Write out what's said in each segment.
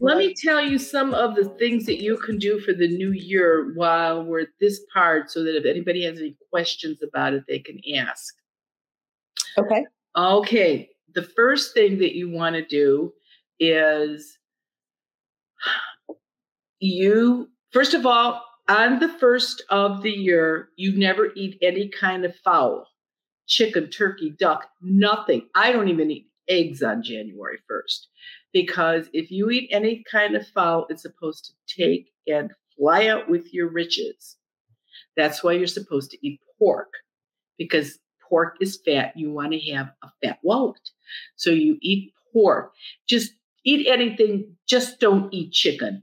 Let me tell you some of the things that you can do for the new year while we're at this part, so that if anybody has any questions about it, they can ask. Okay. The first thing that you want to do is first of all, on the first of the year, you never eat any kind of fowl, chicken, turkey, duck, nothing. I don't even eat eggs on January 1st, because if you eat any kind of fowl, it's supposed to take and fly out with your riches. That's why you're supposed to eat pork, because pork is fat. You want to have a fat wallet. So you eat pork. Just eat anything. Just don't eat chicken,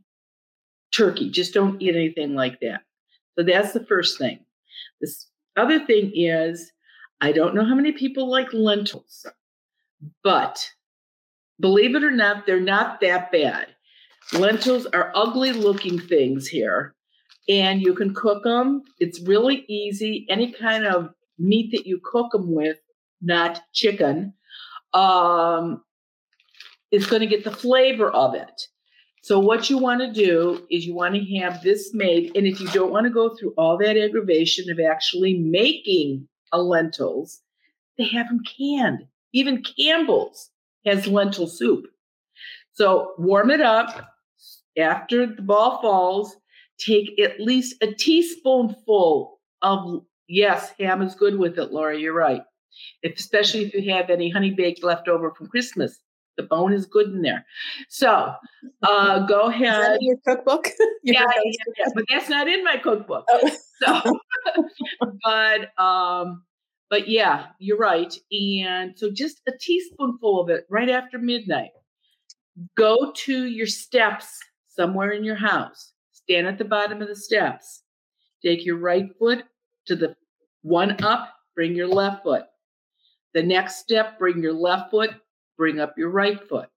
turkey. Just don't eat anything like that. So that's the first thing. This other thing is, I don't know how many people like lentils, but believe it or not, they're not that bad. Lentils are ugly looking things here, and you can cook them. It's really easy. Any kind of meat that you cook them with, not chicken, it's going to get the flavor of it. So what you want to do is you want to have this made. And if you don't want to go through all that aggravation of actually making a lentils, they have them canned. Even Campbell's has lentil soup. So warm it up. After the ball falls, take at least a teaspoonful of, yes, ham is good with it, Laura, you're right. Especially if you have any honey baked left over from Christmas. The bone is good in there. So go ahead. Is that in your cookbook? Yeah, but that's not in my cookbook. Oh. So, but yeah, you're right. And so just a teaspoonful of it right after midnight. Go to your steps somewhere in your house. Stand at the bottom of the steps. Take your right foot to the one up, bring your left foot. The next step, bring your left foot, bring up your right foot.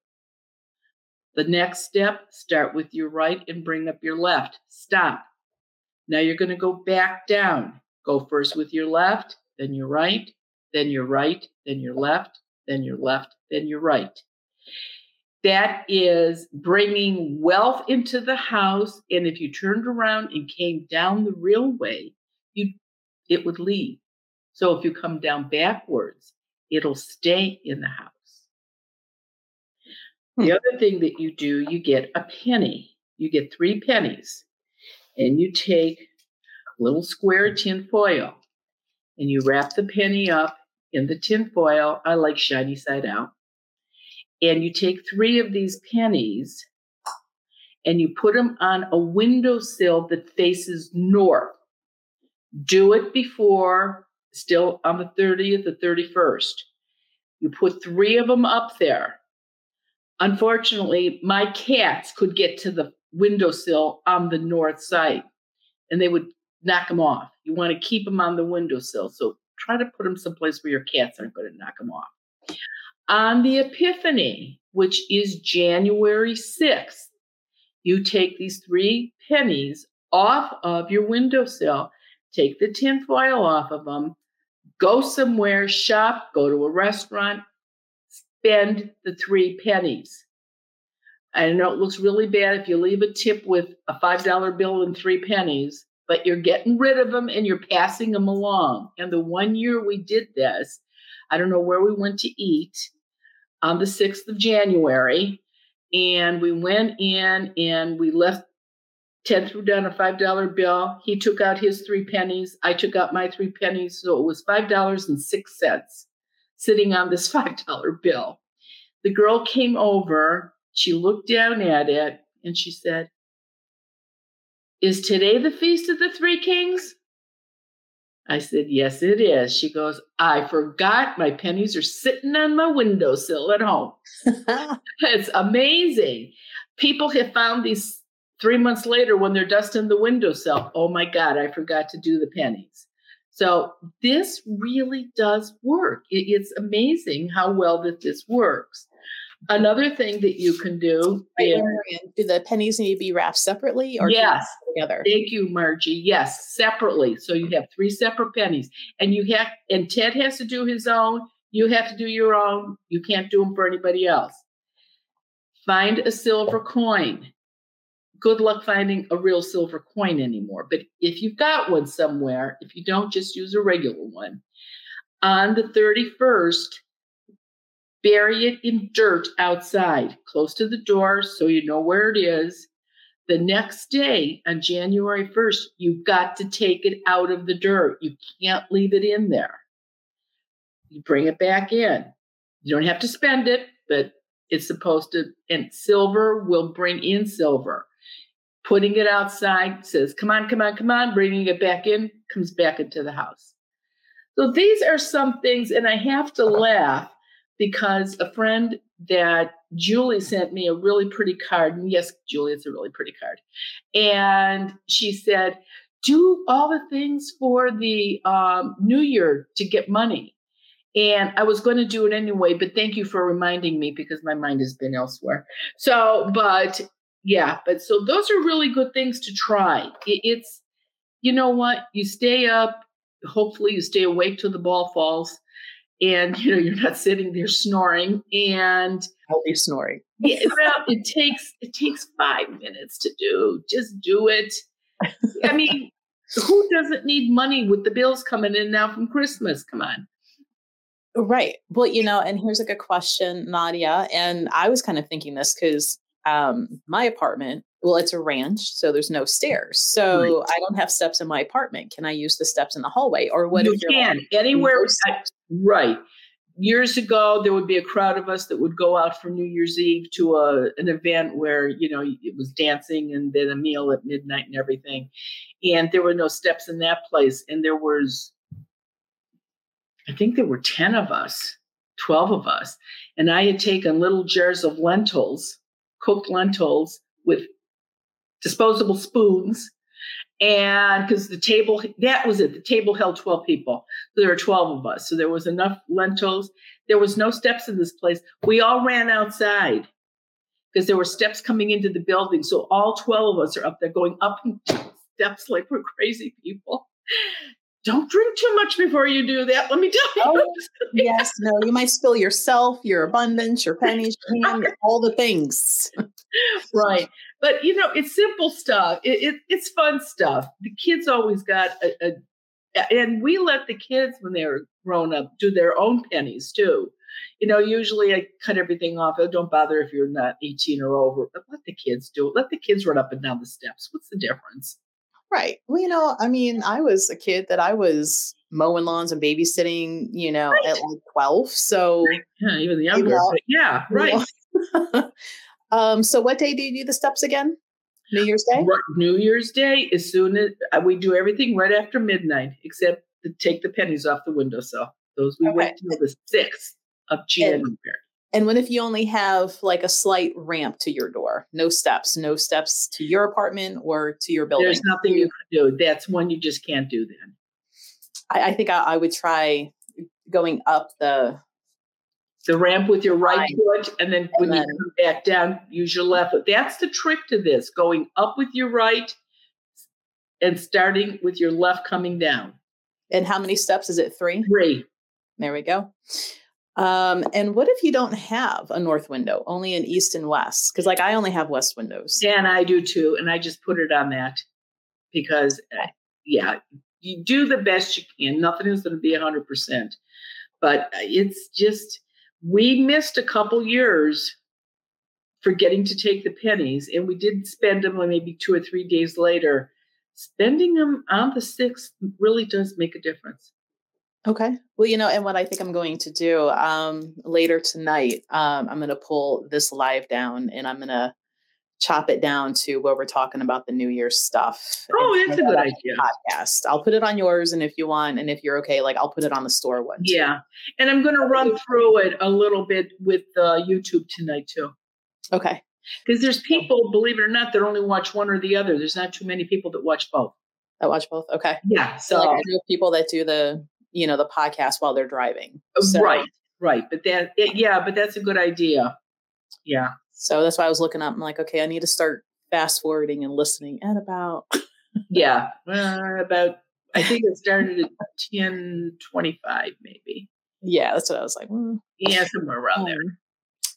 The next step, start with your right and bring up your left. Stop. Now you're going to go back down. Go first with your left, then your right, then your right, then your left, then your left, then your right. That is bringing wealth into the house. And if you turned around and came down the real way, it would leave. So if you come down backwards, it'll stay in the house. The other thing that you do, you get a penny. You get 3 pennies. And you take a little square tin foil. And you wrap the penny up in the tin foil. I like shiny side out. And you take 3 of these pennies and you put them on a windowsill that faces north. Do it before, still on the 30th, the 31st. You put 3 of them up there. Unfortunately, my cats could get to the windowsill on the north side and they would knock them off. You want to keep them on the windowsill. So try to put them someplace where your cats aren't going to knock them off. On the Epiphany, which is January 6th, you take these 3 pennies off of your windowsill, take the tin foil off of them, go somewhere, shop, go to a restaurant, spend the 3 pennies. I know it looks really bad if you leave a tip with a $5 bill and 3 pennies, but you're getting rid of them and you're passing them along. And the one year we did this, I don't know where we went to eat on the 6th of January. And we went in and we left, Ted threw down a $5 bill. He took out his 3 pennies. I took out my 3 pennies. So it was $5.06 sitting on this $5 bill. The girl came over. She looked down at it and she said, "Is today the Feast of the 3 Kings? I said, "Yes, it is." She goes, "I forgot. My pennies are sitting on my windowsill at home." It's amazing. People have found these 3 months later when they're dusting the windowsill. "Oh, my God, I forgot to do the pennies." So this really does work. It's amazing how well that this works. Another thing that you can do is, do the pennies need to be wrapped separately or together? Thank you, Margie. Yes, separately. So you have 3 separate pennies, and Ted has to do his own. You have to do your own. You can't do them for anybody else. Find a silver coin. Good luck finding a real silver coin anymore. But if you've got one somewhere, if you don't, just use a regular one. On the 31st, bury it in dirt outside, close to the door, so you know where it is. The next day, on January 1st, you've got to take it out of the dirt. You can't leave it in there. You bring it back in. You don't have to spend it, but it's supposed to, and silver will bring in silver. Putting it outside says, come on, come on, come on. Bringing it back in, comes back into the house. So these are some things, and I have to laugh because a friend that Julie sent me a really pretty card. And yes, Julie, it's a really pretty card. And she said, do all the things for the New Year to get money. And I was going to do it anyway, but thank you for reminding me because my mind has been elsewhere. So those are really good things to try. It's, you know what, you stay up, hopefully you stay awake till the ball falls. And, you know, you're not sitting there snoring and I'll be snoring. Yeah, well, it takes 5 minutes to do. Just do it. I mean, who doesn't need money with the bills coming in now from Christmas? Come on. Right. Well, you know, and here's like a question, Nadia. And I was kind of thinking this because my apartment, well, it's a ranch, so there's no stairs. So right. I don't have steps in my apartment. Can I use the steps in the hallway? Or what? You can. Anywhere. Right. Years ago, there would be a crowd of us that would go out for New Year's Eve to an event where, you know, it was dancing and then a meal at midnight and everything. And there were no steps in that place. And there was, I think there were 10 of us, 12 of us. And I had taken little jars of lentils, cooked lentils with disposable spoons. And because the table, that was it. The table held 12 people. So there were 12 of us. So there was enough lentils. There was no steps in this place. We all ran outside because there were steps coming into the building. So all 12 of us are up there going up and down steps like we're crazy people. Don't drink too much before you do that. Let me tell you. Oh, yes, no, you might spill yourself, your abundance, your pennies, your hand, all the things. Right. But, you know, it's simple stuff. It's fun stuff. The kids always got and we let the kids when they were grown up do their own pennies too. You know, usually I cut everything off. Oh, don't bother if you're not 18 or over, but let the kids do it. Let the kids run up and down the steps. What's the difference? Right. Well, you know, I mean, I was a kid that I was mowing lawns and babysitting, you know, right. At like 12. So yeah, even the younger. Yeah, right. So what day do you do the steps again? New Year's Day? New Year's Day, as soon as we do everything right after midnight, except to take the pennies off the windowsill. Those we wait till the 6th of January. And what if you only have like a slight ramp to your door? No steps to your apartment or to your building. There's nothing you can do. That's one you just can't do then. I think I would try going up the ramp with your right foot. And then you come back down, use your left foot. That's the trick to this. Going up with your right and starting with your left coming down. And how many steps is it? 3? 3. There we go. And what if you don't have a north window, only an east and west? Because like I only have west windows. And I do too. And I just put it on that because, you do the best you can. Nothing is going to be 100%. But it's just, we missed a couple years forgetting to take the pennies. And we did spend them maybe 2 or 3 days later. Spending them on the 6th really does make a difference. Okay. Well, you know, and what I think I'm going to do later tonight, I'm going to pull this live down and I'm going to chop it down to where we're talking about the New Year stuff. Oh, that's a good idea. Podcast. I'll put it on yours. And if you want, and if you're okay, like I'll put it on the store one. Yeah. Too. And I'm going to run through it a little bit with YouTube tonight too. Okay. Because there's people, believe it or not, that only watch one or the other. There's not too many people that watch both. That watch both. Okay. Yeah. So like, I know people that do the podcast while they're driving. So, right. But but that's a good idea. Yeah. So that's why I was looking up. I'm like, okay, I need to start fast forwarding and listening at about. Yeah. About, I think it started at 10:25 maybe. Yeah. That's what I was like. Yeah. Somewhere around there.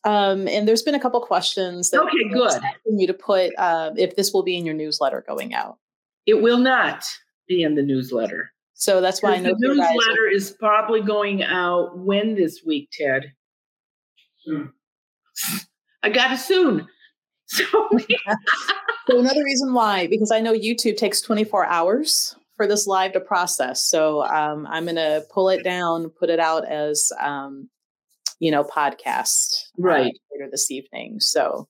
And there's been a couple questions that okay, good. Asking you to put if this will be in your newsletter going out. It will not be in the newsletter. So that's why I know the newsletter is probably going out when this week, Ted? Soon. I got it soon. So, so another reason why, because I know YouTube takes 24 hours for this live to process. So I'm going to pull it down, put it out as, podcast right later this evening. So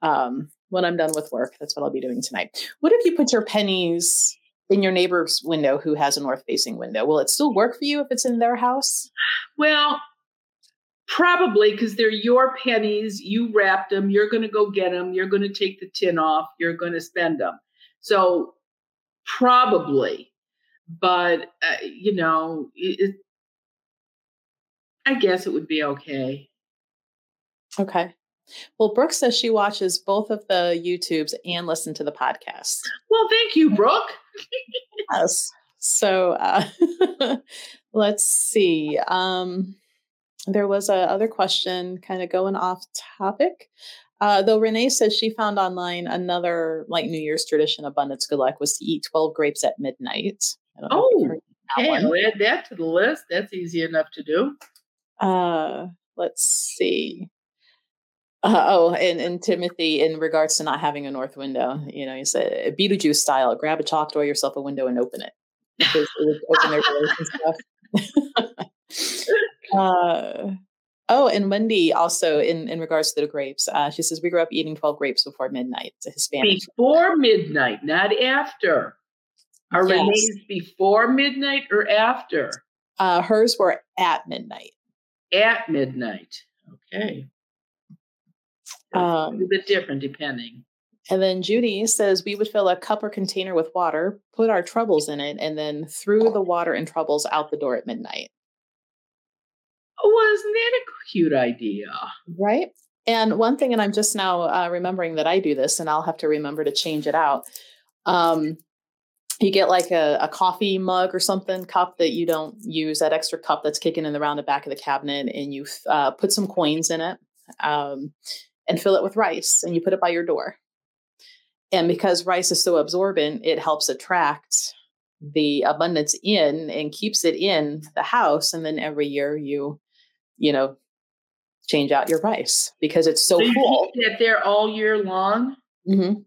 when I'm done with work, that's what I'll be doing tonight. What if you put your pennies in your neighbor's window who has a north-facing window? Will it still work for you if it's in their house? Well, probably, because they're your pennies. You wrapped them. You're going to go get them. You're going to take the tin off. You're going to spend them. So probably, but I guess it would be okay. Okay. Well, Brooke says she watches both of the YouTubes and listen to the podcast. Well, thank you, Brooke. Yes. So let's see. There was another question kind of going off topic. Though Renee says she found online another New Year's tradition, abundance, good luck, was to eat 12 grapes at midnight. I'll add that to the list. That's easy enough to do. Let's see. And Timothy, in regards to not having a north window, you said Beetlejuice style, grab a chalk, draw yourself a window and open it. Because it would open their stuff. And Wendy also in regards to the grapes, she says we grew up eating 12 grapes before midnight. Before midnight, not after. Are Renee's before midnight or after? Hers were at midnight. At midnight. Okay. A bit different depending. And then Judy says we would fill a cup or container with water, put our troubles in it, and then threw the water and troubles out the door at midnight. Oh, isn't that a cute idea? Right. And one thing, and I'm just now remembering that I do this, and I'll have to remember to change it out. You get a coffee mug or something, cup that you don't use, that extra cup that's kicking in the round the back of the cabinet, and you put some coins in it and fill it with rice, and you put it by your door. And because rice is so absorbent, it helps attract the abundance in and keeps it in the house. And then every year you change out your rice because it's so full. You keep it there all year long. Mm-hmm.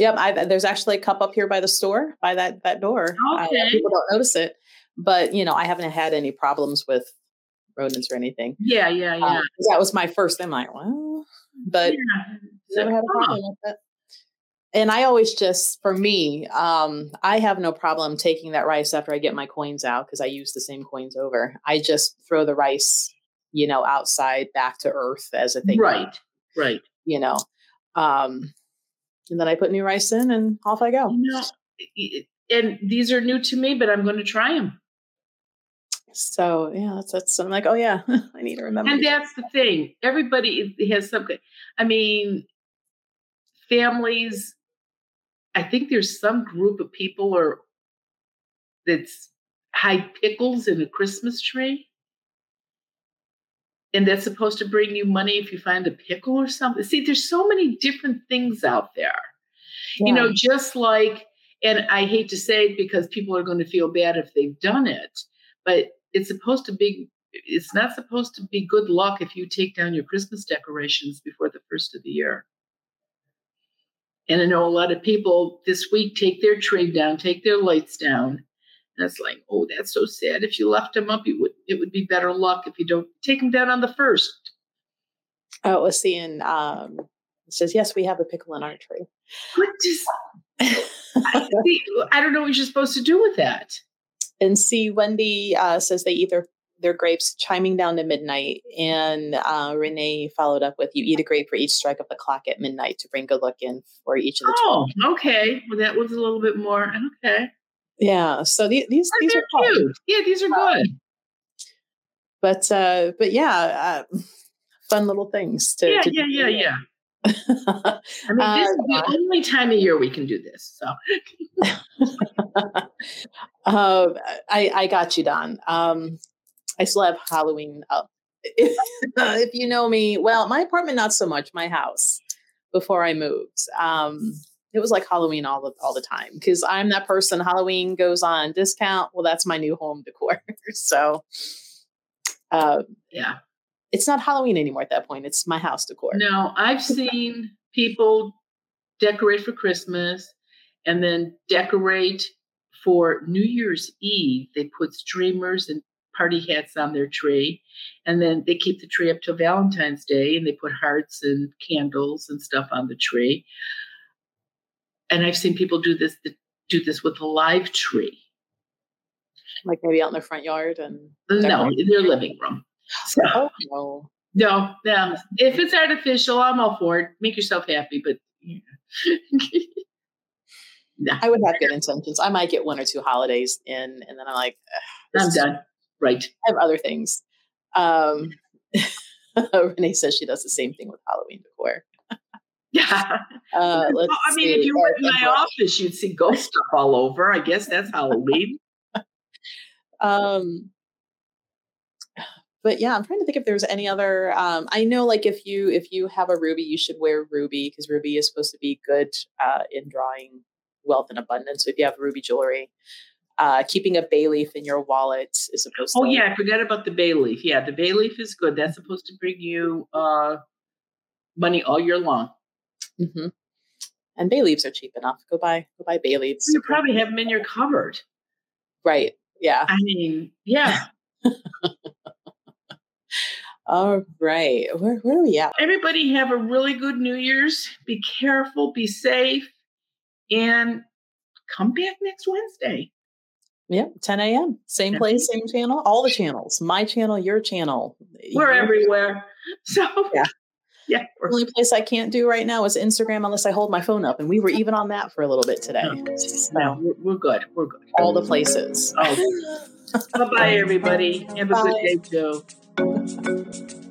Yep. There's actually a cup up here by the store, by that door. Okay. People don't notice it, but I haven't had any problems with rodents or anything. Yeah. That was my first. I'm like, wow, but never had a problem with that. And I always I have no problem taking that rice after I get my coins out because I use the same coins over. I just throw the rice, outside back to earth as a thing. Right. And then I put new rice in and off I go. And these are new to me, but I'm going to try them. So, that's I'm like, oh, yeah, I need to remember. And that's the thing. Everybody has something. Families, I think there's some group of people that's hide pickles in a Christmas tree. And that's supposed to bring you money if you find a pickle or something. See, there's so many different things out there. Yeah. Just like, and I hate to say it because people are going to feel bad if they've done it, but it's not supposed to be good luck if you take down your Christmas decorations before the first of the year. And I know a lot of people this week take their tree down, take their lights down. And it's like, oh, that's so sad. If you left them up, it would be better luck if you don't take them down on the first. Oh, let's see. And it says, yes, we have a pickle in our tree. What does I don't know what you're supposed to do with that. And see, Wendy says they eat their grapes chiming down to midnight. And Renee followed up with, you eat a grape for each strike of the clock at midnight to bring good luck in for each of the 12. Okay. Well, that was a little bit more. Okay. Yeah. So these are cute. Fun. Yeah, these are good. But fun little things to do. Yeah. This is the only time of year we can do this. So I got you, Don. I still have Halloween up if you know me, well, my apartment, not so much, my house before I moved. It was like Halloween all the time because I'm that person. Halloween goes on discount. Well, that's my new home decor. So, yeah, it's not Halloween anymore at that point. It's my house decor. No, I've seen people decorate for Christmas and then decorate for New Year's Eve. They put streamers and party hats on their tree, and then they keep the tree up till Valentine's Day, and they put hearts and candles and stuff on the tree. And I've seen people do this with a live tree, like maybe out in their front yard and no, in their living room. So, oh, no. If it's artificial, I'm all for it. Make yourself happy, but no. I would have good intentions. I might get one or two holidays in, and then I'm like, I'm done. Right. I have other things. Renee says she does the same thing with Halloween decor. Yeah. Let's see. If you were in my office, you'd see ghost stuff all over. I guess that's Halloween. But yeah, I'm trying to think if there's any other, I know like if you have a ruby, you should wear ruby because ruby is supposed to be good in drawing wealth and abundance. So if you have ruby jewelry, keeping a bay leaf in your wallet is supposed to. Oh yeah. I forgot about the bay leaf. Yeah. The bay leaf is good. That's supposed to bring you money all year long. Mm-hmm. And bay leaves are cheap enough. Go buy bay leaves. You probably have them in your cupboard. Right. Yeah. I mean, yeah. All right. Where are we at? Everybody have a really good New Year's. Be careful, be safe, and come back next Wednesday. Yep. 10 a.m. Same place, same channel, all the channels, my channel, your channel. We're everywhere. So yeah. Yeah. The only place I can't do right now is Instagram unless I hold my phone up. And we were even on that for a little bit today. No, we're good. We're good. All the places. Oh. Bye-bye, everybody. Have a good day, Joe.